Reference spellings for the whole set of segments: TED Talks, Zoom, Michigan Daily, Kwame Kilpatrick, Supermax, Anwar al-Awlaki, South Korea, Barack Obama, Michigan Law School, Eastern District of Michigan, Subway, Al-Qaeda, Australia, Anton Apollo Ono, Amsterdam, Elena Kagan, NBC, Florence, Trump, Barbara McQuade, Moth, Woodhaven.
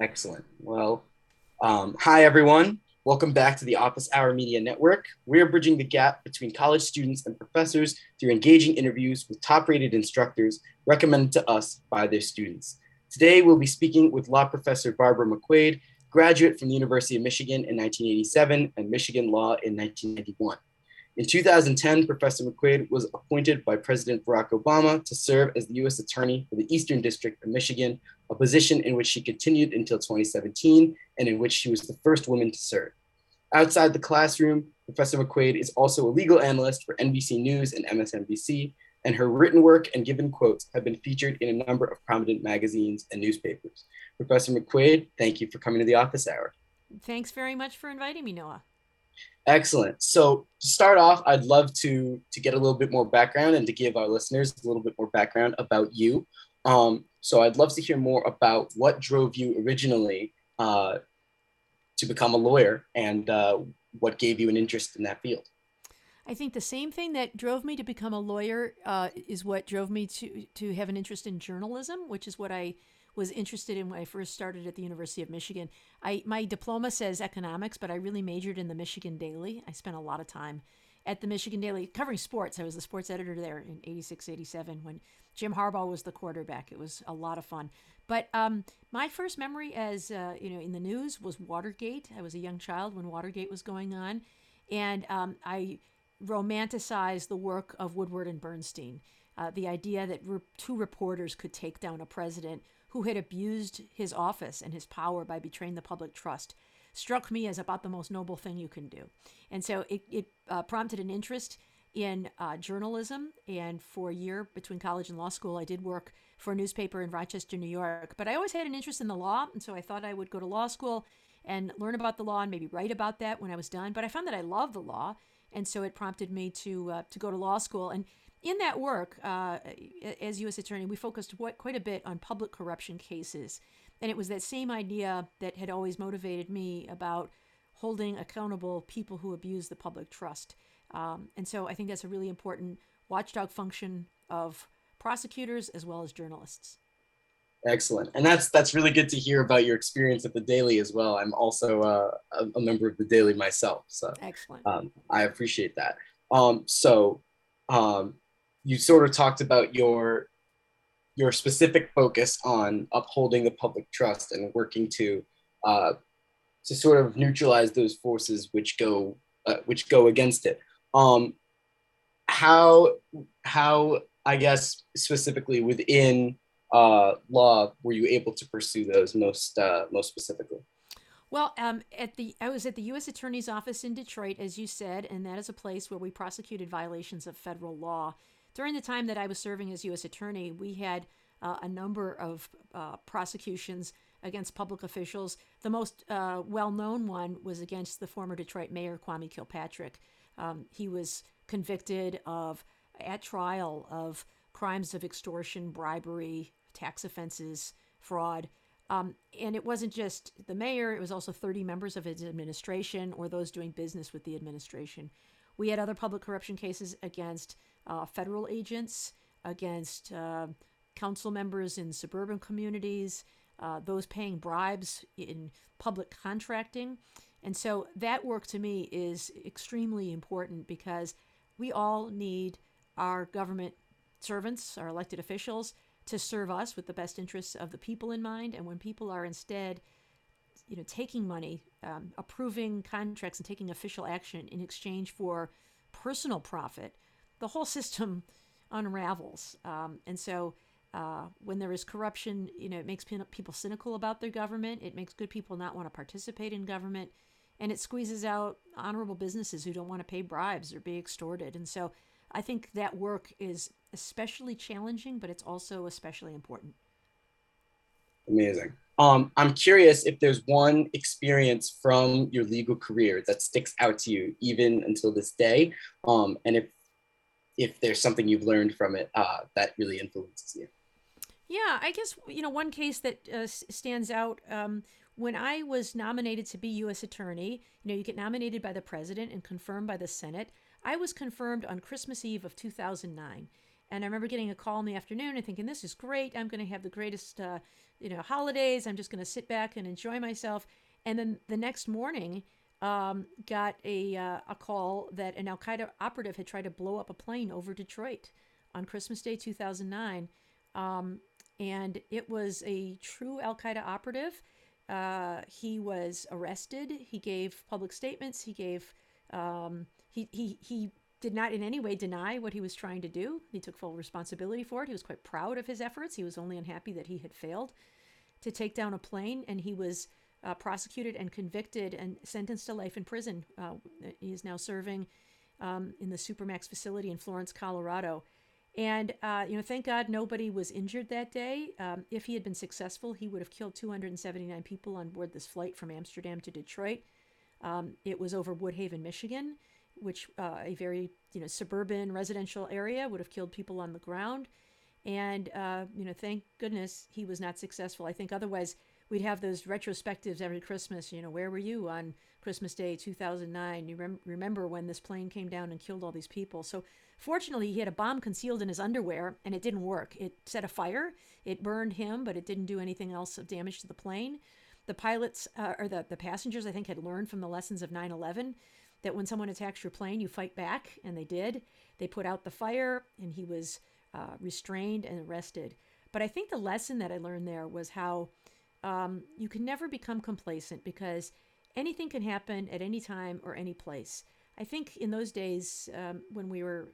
Excellent. Well, hi, everyone. Welcome back to the Office Hour Media Network. We're bridging the gap between college students and professors through engaging interviews with top-rated instructors recommended to us by their students. Today, we'll be speaking with law professor Barbara McQuade, graduate from the University of Michigan in 1987 and Michigan Law in 1991. In 2010, Professor McQuade was appointed by President Barack Obama to serve as the U.S. attorney for the Eastern District of Michigan, a position in which she continued until 2017 and in which she was the first woman to serve. Outside the classroom, Professor McQuade is also a legal analyst for NBC News and MSNBC, and her written work and given quotes have been featured in a number of prominent magazines and newspapers. Professor McQuade, thank you for coming to the Office Hour. Thanks very much for inviting me, Noah. Excellent. So to start off, I'd love to get a little bit more background and to give our listeners a little bit more background about you. So I'd love to hear more about what drove you originally to become a lawyer and what gave you an interest in that field. I think the same thing that drove me to become a lawyer is what drove me to have an interest in journalism, which is what I was interested in when I first started at the University of Michigan. My diploma says economics, but I really majored in the Michigan Daily. I spent a lot of time at the Michigan Daily covering sports. I was the sports editor there in 86, 87 when Jim Harbaugh was the quarterback. It was a lot of fun. But my first memory as, in the news was Watergate. I was a young child when Watergate was going on. And I romanticized the work of Woodward and Bernstein, the idea that two reporters could take down a president who had abused his office and his power by betraying the public trust, struck me as about the most noble thing you can do. And so it prompted an interest in journalism. And for a year between college and law school, I did work for a newspaper in Rochester, New York. But I always had an interest in the law. And so I thought I would go to law school and learn about the law and maybe write about that when I was done. But I found that I loved the law. And so it prompted me to go to law school. And in that work, as U.S. attorney, we focused quite a bit on public corruption cases. And it was that same idea that had always motivated me about holding accountable people who abuse the public trust. And so I think that's a really important watchdog function of prosecutors as well as journalists. Excellent. And that's really good to hear about your experience at the Daily as well. I'm also a member of the Daily myself. So excellent. I appreciate that. You sort of talked about your specific focus on upholding the public trust and working to sort of neutralize those forces which go against it. How I guess specifically within law were you able to pursue those most specifically? Well, I was at the U.S. Attorney's Office in Detroit, as you said, and that is a place where we prosecuted violations of federal law. During the time that I was serving as U.S. Attorney, we had a number of prosecutions against public officials. The most well-known one was against the former Detroit mayor, Kwame Kilpatrick. He was convicted at trial, of crimes of extortion, bribery, tax offenses, fraud. And it wasn't just the mayor, it was also 30 members of his administration or those doing business with the administration. We had other public corruption cases against federal agents, against council members in suburban communities, those paying bribes in public contracting. And so that work to me is extremely important because we all need our government servants, our elected officials, to serve us with the best interests of the people in mind. And when people are instead, taking money, approving contracts and taking official action in exchange for personal profit, the whole system unravels. And so when there is corruption, it makes people cynical about their government. It makes good people not want to participate in government. And it squeezes out honorable businesses who don't want to pay bribes or be extorted. And so I think that work is especially challenging, but it's also especially important. Amazing. I'm curious if there's one experience from your legal career that sticks out to you even until this day, and if there's something you've learned from it that really influences you. Yeah, I guess, one case that stands out, when I was nominated to be U.S. attorney, you get nominated by the president and confirmed by the Senate. I was confirmed on Christmas Eve of 2009. And I remember getting a call in the afternoon and thinking, this is great. I'm going to have the greatest you know, holidays. I'm just going to sit back and enjoy myself. And then the next morning, got a call that an Al-Qaeda operative had tried to blow up a plane over Detroit on Christmas Day 2009. And it was a true Al-Qaeda operative. He was arrested. He gave public statements. He gave he did not in any way deny what he was trying to do. He took full responsibility for it. He was quite proud of his efforts. He was only unhappy that he had failed to take down a plane, and he was prosecuted and convicted and sentenced to life in prison. He is now serving in the Supermax facility in Florence, Colorado. And, you know, thank God nobody was injured that day. If he had been successful, he would have killed 279 people on board this flight from Amsterdam to Detroit. It was over Woodhaven, Michigan, which a very, you know, suburban residential area, would have killed people on the ground. And, you know, thank goodness he was not successful. I think otherwise we'd have those retrospectives every Christmas. You know, where were you on Christmas Day 2009? You remember when this plane came down and killed all these people. So fortunately, he had a bomb concealed in his underwear, and it didn't work. It set a fire. It burned him, but it didn't do anything else of damage to the plane. The pilots, or the passengers, I think, had learned from the lessons of 9/11 that when someone attacks your plane, you fight back, and they did. They put out the fire, and he was restrained and arrested. But I think the lesson that I learned there was how you can never become complacent, because anything can happen at any time or any place. I think in those days, when we were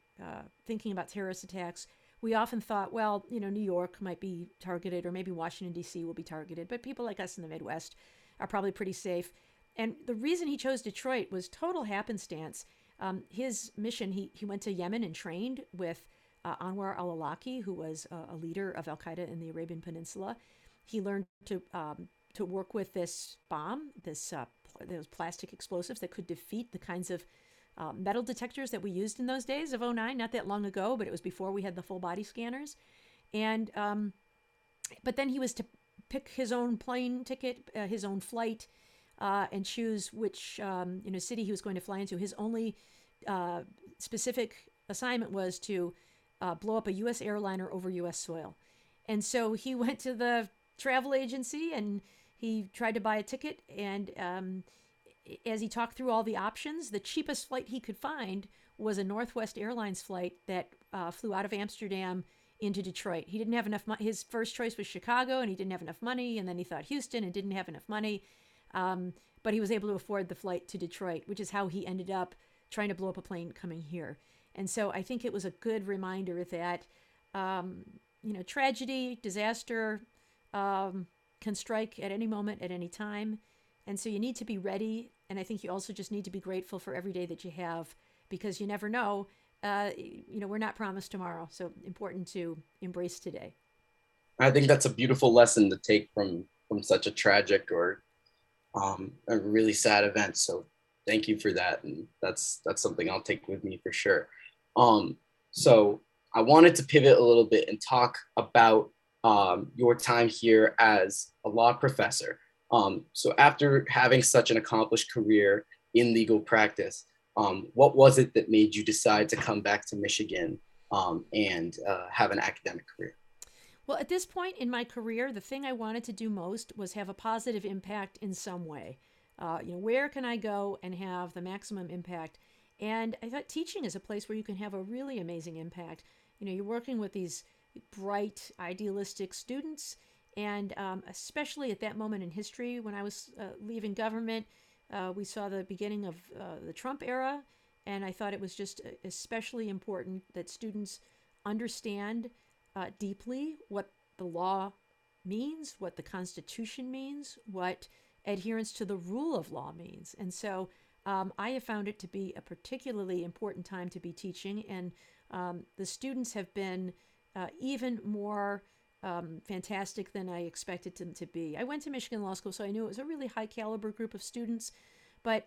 thinking about terrorist attacks, we often thought, well, you know, New York might be targeted, or maybe Washington, D.C. will be targeted. But people like us in the Midwest are probably pretty safe. And the reason he chose Detroit was total happenstance. His mission, he went to Yemen and trained with Anwar al-Awlaki, who was a leader of Al-Qaeda in the Arabian Peninsula. He learned to work with this bomb, those plastic explosives that could defeat the kinds of metal detectors that we used in those days of 2009, not that long ago, but it was before we had the full body scanners. And but then he was to pick his own plane ticket, his own flight, and choose which you know, city he was going to fly into. His only specific assignment was to blow up a U.S. airliner over U.S. soil. And so he went to the travel agency and he tried to buy a ticket. And as he talked through all the options, the cheapest flight he could find was a Northwest Airlines flight that flew out of Amsterdam into Detroit. He didn't have enough money. His first choice was Chicago, and he didn't have enough money. And then he thought Houston and didn't have enough money. But he was able to afford the flight to Detroit, which is how he ended up trying to blow up a plane coming here. And so I think it was a good reminder that, you know, tragedy, disaster can strike at any moment, at any time. And so you need to be ready. And I think you also just need to be grateful for every day that you have, because you never know. You know, we're not promised tomorrow. So important to embrace today. I think that's a beautiful lesson to take from such a tragic or a really sad event. So thank you for that. And that's something I'll take with me for sure. So I wanted to pivot a little bit and talk about your time here as a law professor. So after having such an accomplished career in legal practice, what was it that made you decide to come back to Michigan and have an academic career? Well, at this point in my career, the thing I wanted to do most was have a positive impact in some way. You know, where can I go and have the maximum impact? And I thought teaching is a place where you can have a really amazing impact. You know, you're working with these bright, idealistic students. And especially at that moment in history, when I was leaving government, we saw the beginning of the Trump era. And I thought it was just especially important that students understand deeply what the law means, what the Constitution means, what adherence to the rule of law means. And so I have found it to be a particularly important time to be teaching. And the students have been even more fantastic than I expected them to be. I went to Michigan Law School, so I knew it was a really high caliber group of students, but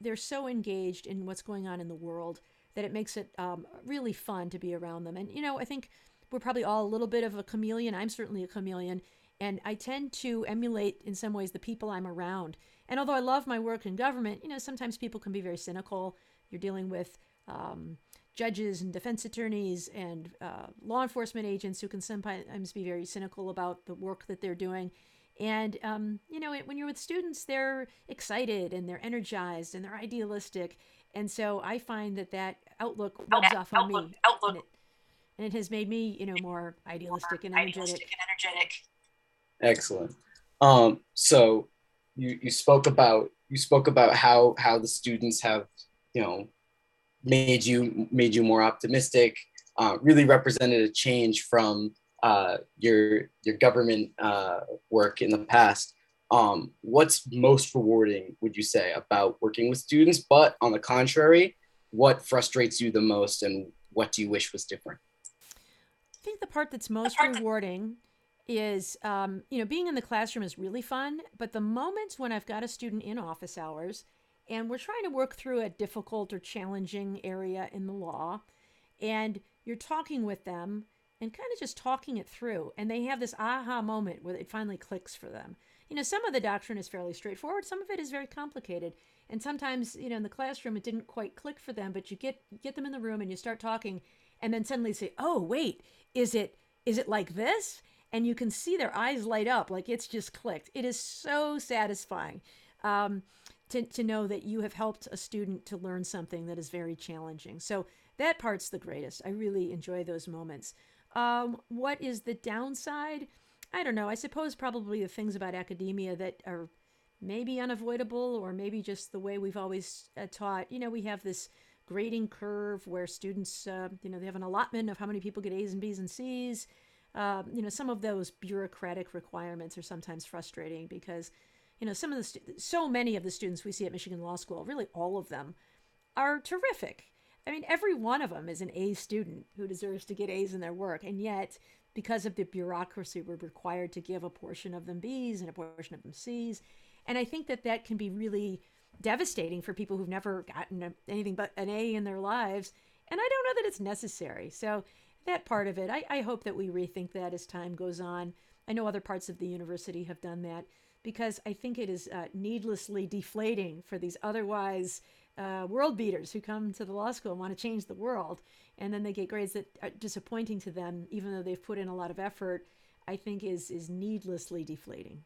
they're so engaged in what's going on in the world that it makes it really fun to be around them. And, you know, I think we're probably all a little bit of a chameleon. I'm certainly a chameleon, and I tend to emulate in some ways the people I'm around. And although I love my work in government, you know, sometimes people can be very cynical. You're dealing with judges and defense attorneys and law enforcement agents who can sometimes be very cynical about the work that they're doing. And, you know, when you're with students, they're excited and they're energized and they're idealistic. And so I find that that outlook rubs off on me. And it has made me, you know, more idealistic and energetic. Excellent. So you spoke about how the students have, you know, made you more optimistic, really represented a change from your government work in the past. What's most rewarding, would you say, about working with students? But on the contrary, what frustrates you the most, and what do you wish was different? I think the part that's most rewarding is, you know, being in the classroom is really fun, but the moments when I've got a student in office hours and we're trying to work through a difficult or challenging area in the law, and you're talking with them and kind of just talking it through, and they have this aha moment where it finally clicks for them. You know, some of the doctrine is fairly straightforward, some of it is very complicated, and sometimes, you know, in the classroom it didn't quite click for them, but you get them in the room and you start talking, and then suddenly say, oh wait, is it like this? And you can see their eyes light up, like it's just clicked. It is so satisfying to know that you have helped a student to learn something that is very challenging. So that part's the greatest. I really enjoy those moments. What is the downside? I don't know. I suppose probably the things about academia that are maybe unavoidable, or maybe just the way we've always taught. You know, we have this grading curve where students, you know, they have an allotment of how many people get A's and B's and C's. You know, some of those bureaucratic requirements are sometimes frustrating because, you know, some of the so many of the students we see at Michigan Law School, really all of them, are terrific. I mean, every one of them is an A student who deserves to get A's in their work. And yet, because of the bureaucracy, we're required to give a portion of them B's and a portion of them C's. And I think that that can be really devastating for people who've never gotten anything but an A in their lives. And I don't know that it's necessary. So that part of it, I hope that we rethink that as time goes on. I know other parts of the university have done that, because I think it is needlessly deflating for these otherwise world beaters who come to the law school and want to change the world, and then they get grades that are disappointing to them, even though they've put in a lot of effort. I think is needlessly deflating.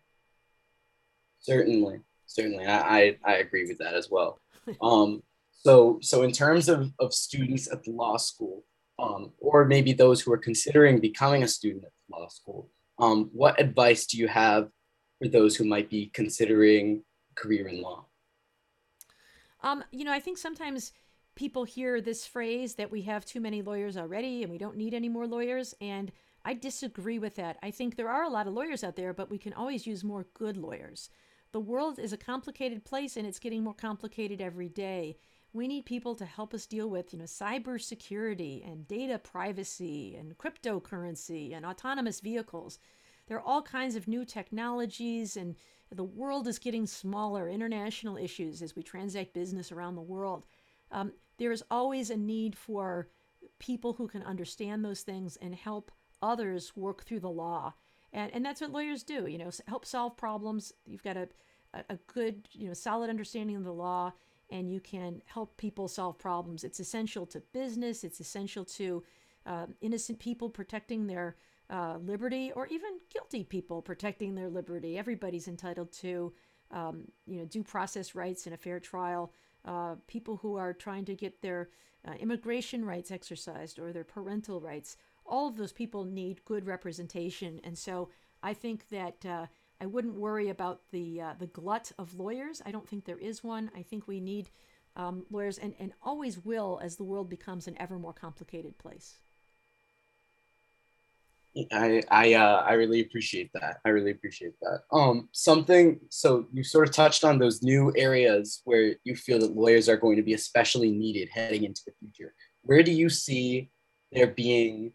Certainly, I agree with that as well. So in terms of students at the law school, or maybe those who are considering becoming a student at the law school, what advice do you have for those who might be considering a career in law? You know, I think sometimes people hear this phrase that we have too many lawyers already and we don't need any more lawyers. And I disagree with that. I think there are a lot of lawyers out there, but we can always use more good lawyers. The world is a complicated place, and it's getting more complicated every day. We need people to help us deal with, you know, cybersecurity and data privacy and cryptocurrency and autonomous vehicles. There are all kinds of new technologies, and the world is getting smaller, international issues as we transact business around the world. There is always a need for people who can understand those things and help others work through the law. And that's what lawyers do, you know, help solve problems. You've got a good, you know, solid understanding of the law, and you can help people solve problems. It's essential to business. It's essential to innocent people protecting their liberty, or even guilty people protecting their liberty. Everybody's entitled to, you know, due process rights and a fair trial. People who are trying to get their immigration rights exercised or their parental rights, all of those people need good representation. And so I think that I wouldn't worry about the glut of lawyers. I don't think there is one. I think we need lawyers, and always will, as the world becomes an ever more complicated place. I really appreciate that. So you sort of touched on those new areas where you feel that lawyers are going to be especially needed heading into the future. Where do you see there being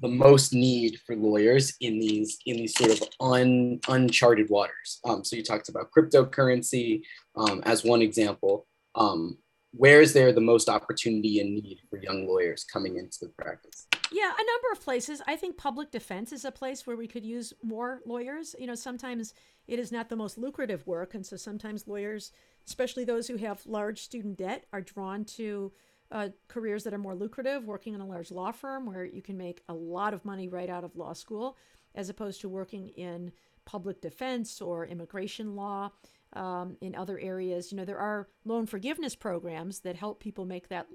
the most need for lawyers in these sort of uncharted waters? So you talked about cryptocurrency as one example. Where is there the most opportunity and need for young lawyers coming into the practice? Yeah, a number of places. I think public defense is a place where we could use more lawyers. You know, sometimes it is not the most lucrative work. And so sometimes lawyers, especially those who have large student debt, are drawn to careers that are more lucrative, working in a large law firm where you can make a lot of money right out of law school, as opposed to working in public defense or immigration law in other areas. You know, there are loan forgiveness programs that help people make that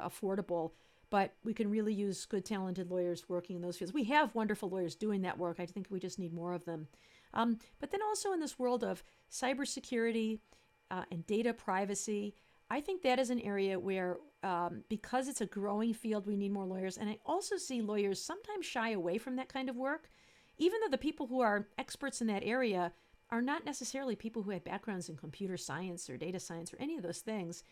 affordable, but we can really use good, talented lawyers working in those fields. We have wonderful lawyers doing that work. I think we just need more of them. But then also in this world of cybersecurity and data privacy, I think that is an area where, because it's a growing field, we need more lawyers. And I also see lawyers sometimes shy away from that kind of work, even though the people who are experts in that area are not necessarily people who have backgrounds in computer science or data science or any of those things.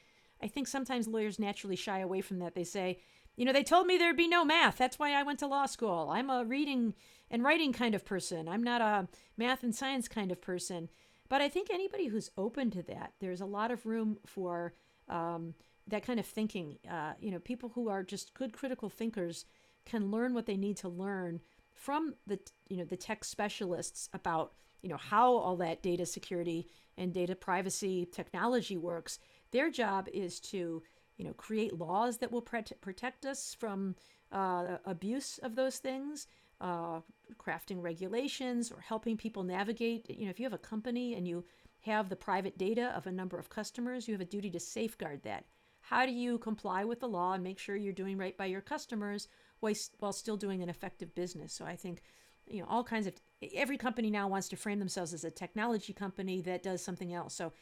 I think sometimes lawyers naturally shy away from that. They say, you know, they told me there'd be no math. That's why I went to law school. I'm a reading and writing kind of person. I'm not a math and science kind of person. But I think anybody who's open to that, there's a lot of room for that kind of thinking. You know, people who are just good critical thinkers can learn what they need to learn from the, you know, the tech specialists about, you know, how all that data security and data privacy technology works. Their job is to, you know, create laws that will protect us from abuse of those things, crafting regulations, or helping people navigate. You know, if you have a company and you have the private data of a number of customers, you have a duty to safeguard that. How do you comply with the law and make sure you're doing right by your customers while still doing an effective business? So I think, you know, all kinds of, every company now wants to frame themselves as a technology company that does something else. So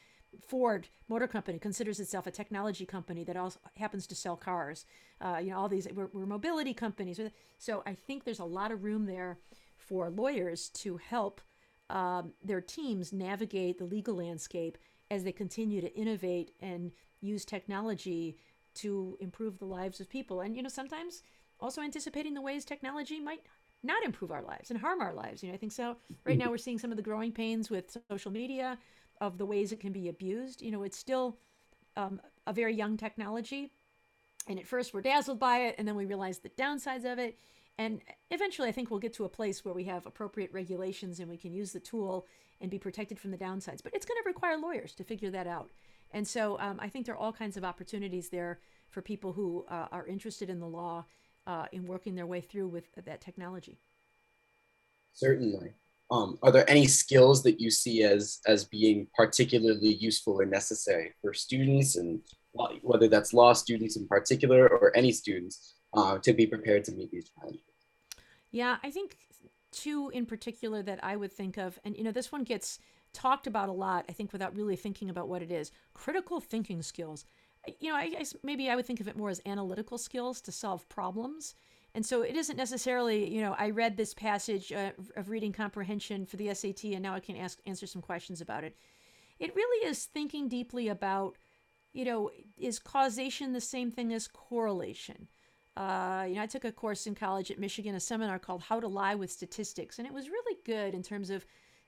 Ford Motor Company considers itself a technology company that also happens to sell cars. You know, all these, we're mobility companies. So I think there's a lot of room there for lawyers to help their teams navigate the legal landscape as they continue to innovate and use technology to improve the lives of people. And, you know, sometimes also anticipating the ways technology might not improve our lives and harm our lives. You know, I think so. Right now we're seeing some of the growing pains with social media, of the ways it can be abused. You know, it's still a very young technology. And at first we're dazzled by it, and then we realize the downsides of it. And eventually I think we'll get to a place where we have appropriate regulations and we can use the tool and be protected from the downsides. But it's going to require lawyers to figure that out. And so I think there are all kinds of opportunities there for people who are interested in the law in working their way through with that technology. Certainly. Are there any skills that you see as being particularly useful and necessary for students, and whether that's law students in particular or any students, to be prepared to meet these challenges? Yeah, I think two in particular that I would think of, and you know, this one gets talked about a lot, I think, without really thinking about what it is. Critical thinking skills. You know, I guess maybe I would think of it more as analytical skills to solve problems. And so it isn't necessarily, you know, I read this passage of reading comprehension for the SAT, and now I can answer some questions about it. It really is thinking deeply about, you know, is causation the same thing as correlation? You know, I took a course in college at Michigan, a seminar called How to Lie with Statistics, and it was really good in terms of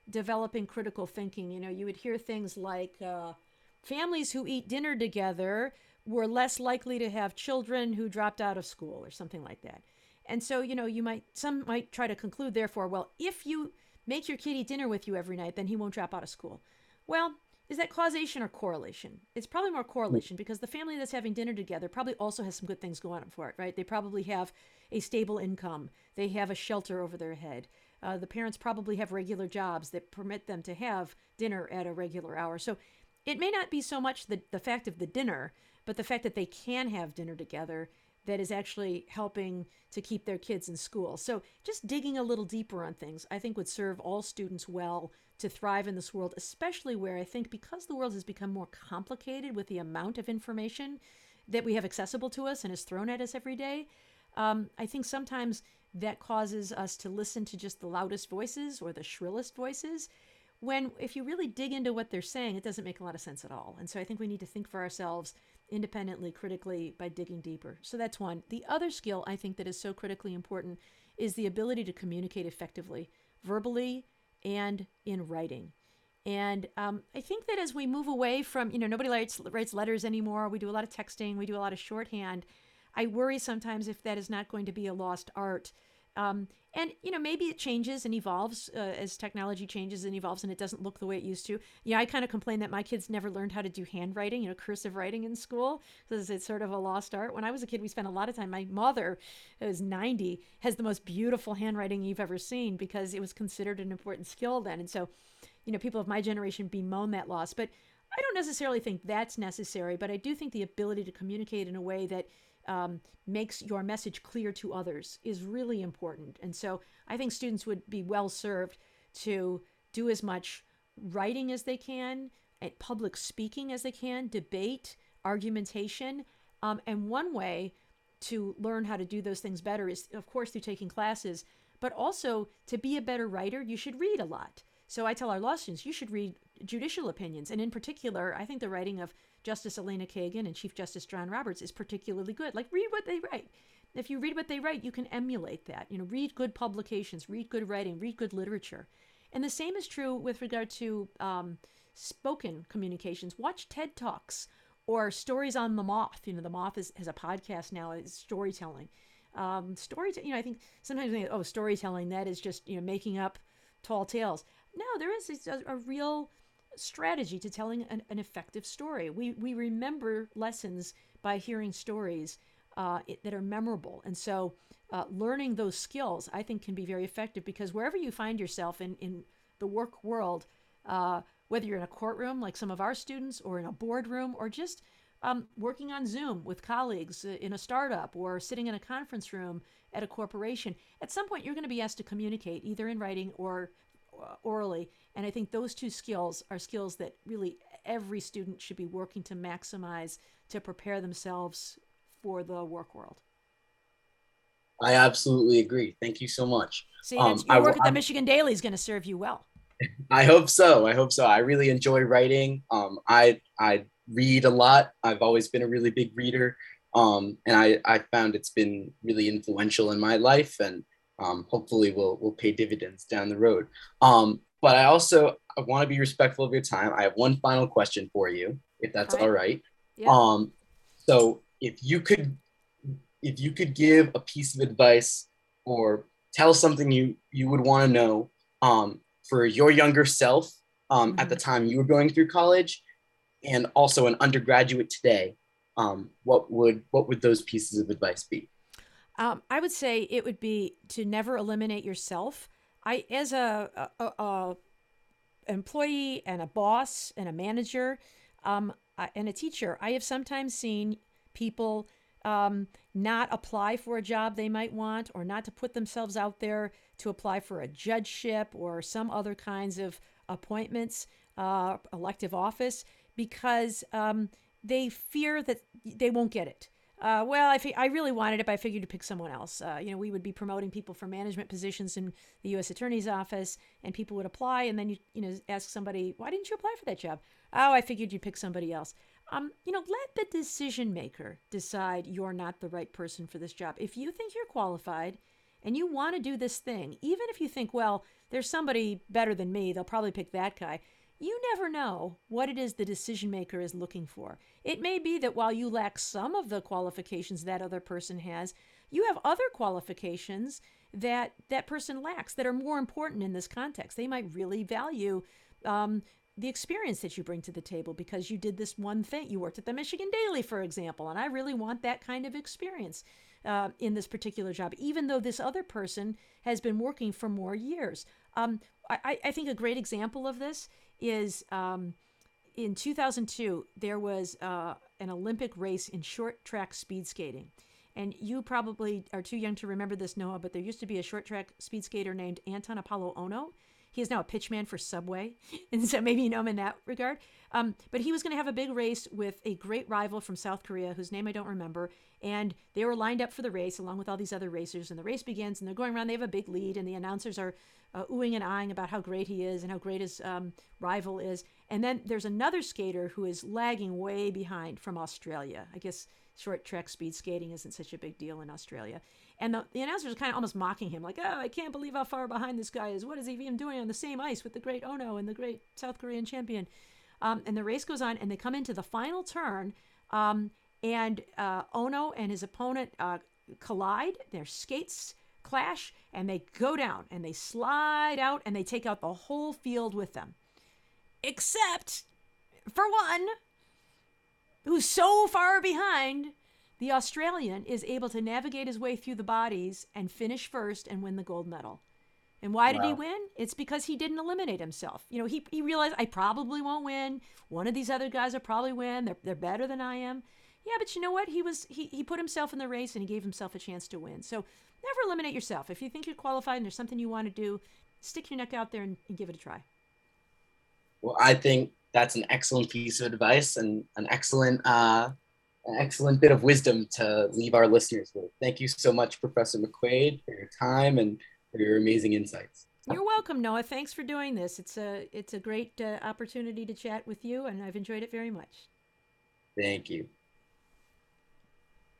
developing critical thinking. You know, you would hear things like families who eat dinner together were less likely to have children who dropped out of school or something like that. And so, you know, some might try to conclude, therefore, well, if you make your kid eat dinner with you every night, then he won't drop out of school. Well, is that causation or correlation? It's probably more correlation, because the family that's having dinner together probably also has some good things going on for it, right? They probably have a stable income. They have a shelter over their head. The parents probably have regular jobs that permit them to have dinner at a regular hour. So it may not be so much the fact of the dinner, but the fact that they can have dinner together that is actually helping to keep their kids in school. So just digging a little deeper on things, I think, would serve all students well to thrive in this world, especially where I think, because the world has become more complicated with the amount of information that we have accessible to us and is thrown at us every day, I think sometimes that causes us to listen to just the loudest voices or the shrillest voices, when if you really dig into what they're saying, it doesn't make a lot of sense at all. And so I think we need to think for ourselves independently, critically, by digging deeper. So that's one. The other skill I think that is so critically important is the ability to communicate effectively, verbally and in writing. And I think that as we move away from, you know, nobody writes letters anymore. We do a lot of texting. We do a lot of shorthand. I worry sometimes if that is not going to be a lost art, And, you know, maybe it changes and evolves as technology changes and evolves, and it doesn't look the way it used to. Yeah, I kind of complain that my kids never learned how to do handwriting, you know, cursive writing in school, because it's sort of a lost art. When I was a kid, we spent a lot of time. My mother, who's 90, has the most beautiful handwriting you've ever seen, because it was considered an important skill then. And so, you know, people of my generation bemoan that loss. But I don't necessarily think that's necessary, but I do think the ability to communicate in a way that makes your message clear to others is really important. And so I think students would be well served to do as much writing as they can, at public speaking as they can, debate, argumentation. And one way to learn how to do those things better is, of course, through taking classes, but also to be a better writer, you should read a lot. So I tell our law students, you should read judicial opinions. And in particular, I think the writing of Justice Elena Kagan and Chief Justice John Roberts is particularly good. Like, read what they write. If you read what they write, you can emulate that. You know, read good publications, read good writing, read good literature. And the same is true with regard to spoken communications. Watch TED Talks or stories on the Moth. You know, the Moth has a podcast now. It's storytelling. You know, I think sometimes they think, oh, storytelling, that is just, you know, making up tall tales. No, there is a real strategy to telling an effective story. We remember lessons by hearing stories that are memorable. And so learning those skills, I think, can be very effective, because wherever you find yourself in the work world, whether you're in a courtroom like some of our students, or in a boardroom, or just working on Zoom with colleagues in a startup, or sitting in a conference room at a corporation, at some point you're going to be asked to communicate either in writing or orally. And I think those two skills are skills that really every student should be working to maximize to prepare themselves for the work world. I absolutely agree. Thank you so much. See, your work at the Michigan Daily is going to serve you well. I hope so. I hope so. I really enjoy writing. I read a lot. I've always been a really big reader. And I found it's been really influential in my life, and hopefully will pay dividends down the road. But I want to be respectful of your time. I have one final question for you, if that's all right. Yeah. So if you could give a piece of advice or tell something you would want to know for your younger self mm-hmm. at the time you were going through college, and also an undergraduate today, what would those pieces of advice be? I would say it would be to never eliminate yourself. I, as a employee and a boss and a manager and a teacher, I have sometimes seen people not apply for a job they might want, or not to put themselves out there to apply for a judgeship or some other kinds of appointments, elective office, because they fear that they won't get it. I really wanted it, but I figured to pick someone else. You know, we would be promoting people for management positions in the U.S. attorney's office, and people would apply, and then you ask somebody, why didn't you apply for that job? Oh, I figured you'd pick somebody else. You know, let the decision maker decide you're not the right person for this job. If you think you're qualified and you want to do this thing, even if you think, well, there's somebody better than me, they'll probably pick that guy. You never know what it is the decision maker is looking for. It may be that while you lack some of the qualifications that other person has, you have other qualifications that person lacks that are more important in this context. They might really value the experience that you bring to the table because you did this one thing. You worked at the Michigan Daily, for example, and I really want that kind of experience in this particular job, even though this other person has been working for more years. I think a great example of this is in 2002, there was an Olympic race in short track speed skating. And you probably are too young to remember this, Noah, but there used to be a short track speed skater named Anton Apollo Ono. He is now a pitchman for Subway. And so maybe you know him in that regard. But he was going to have a big race with a great rival from South Korea, whose name I don't remember. And they were lined up for the race along with all these other racers. And the race begins and they're going around. They have a big lead. And the announcers are oohing and ahhing about how great he is and how great his rival is. And then there's another skater who is lagging way behind from Australia. I guess short track speed skating isn't such a big deal in Australia. And the announcers are kind of almost mocking him, like, oh, I can't believe how far behind this guy is. What is he even doing on the same ice with the great Ono and the great South Korean champion? And the race goes on, and they come into the final turn, and Ono and his opponent collide. Their skates clash and they go down and they slide out and they take out the whole field with them. Except for one who's so far behind, the Australian is able to navigate his way through the bodies and finish first and win the gold medal. And why did he win? It's because he didn't eliminate himself. You know, he realized, I probably won't win. One of these other guys will probably win. They're better than I am. Yeah, but you know what? He put himself in the race and he gave himself a chance to win. So never eliminate yourself. If you think you're qualified and there's something you want to do, stick your neck out there and give it a try. Well, I think that's an excellent piece of advice and an excellent bit of wisdom to leave our listeners with. Thank you so much, Professor McQuade, for your time and for your amazing insights. You're welcome, Noah. Thanks for doing this. It's a great opportunity to chat with you, and I've enjoyed it very much. Thank you.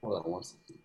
Hold on one second.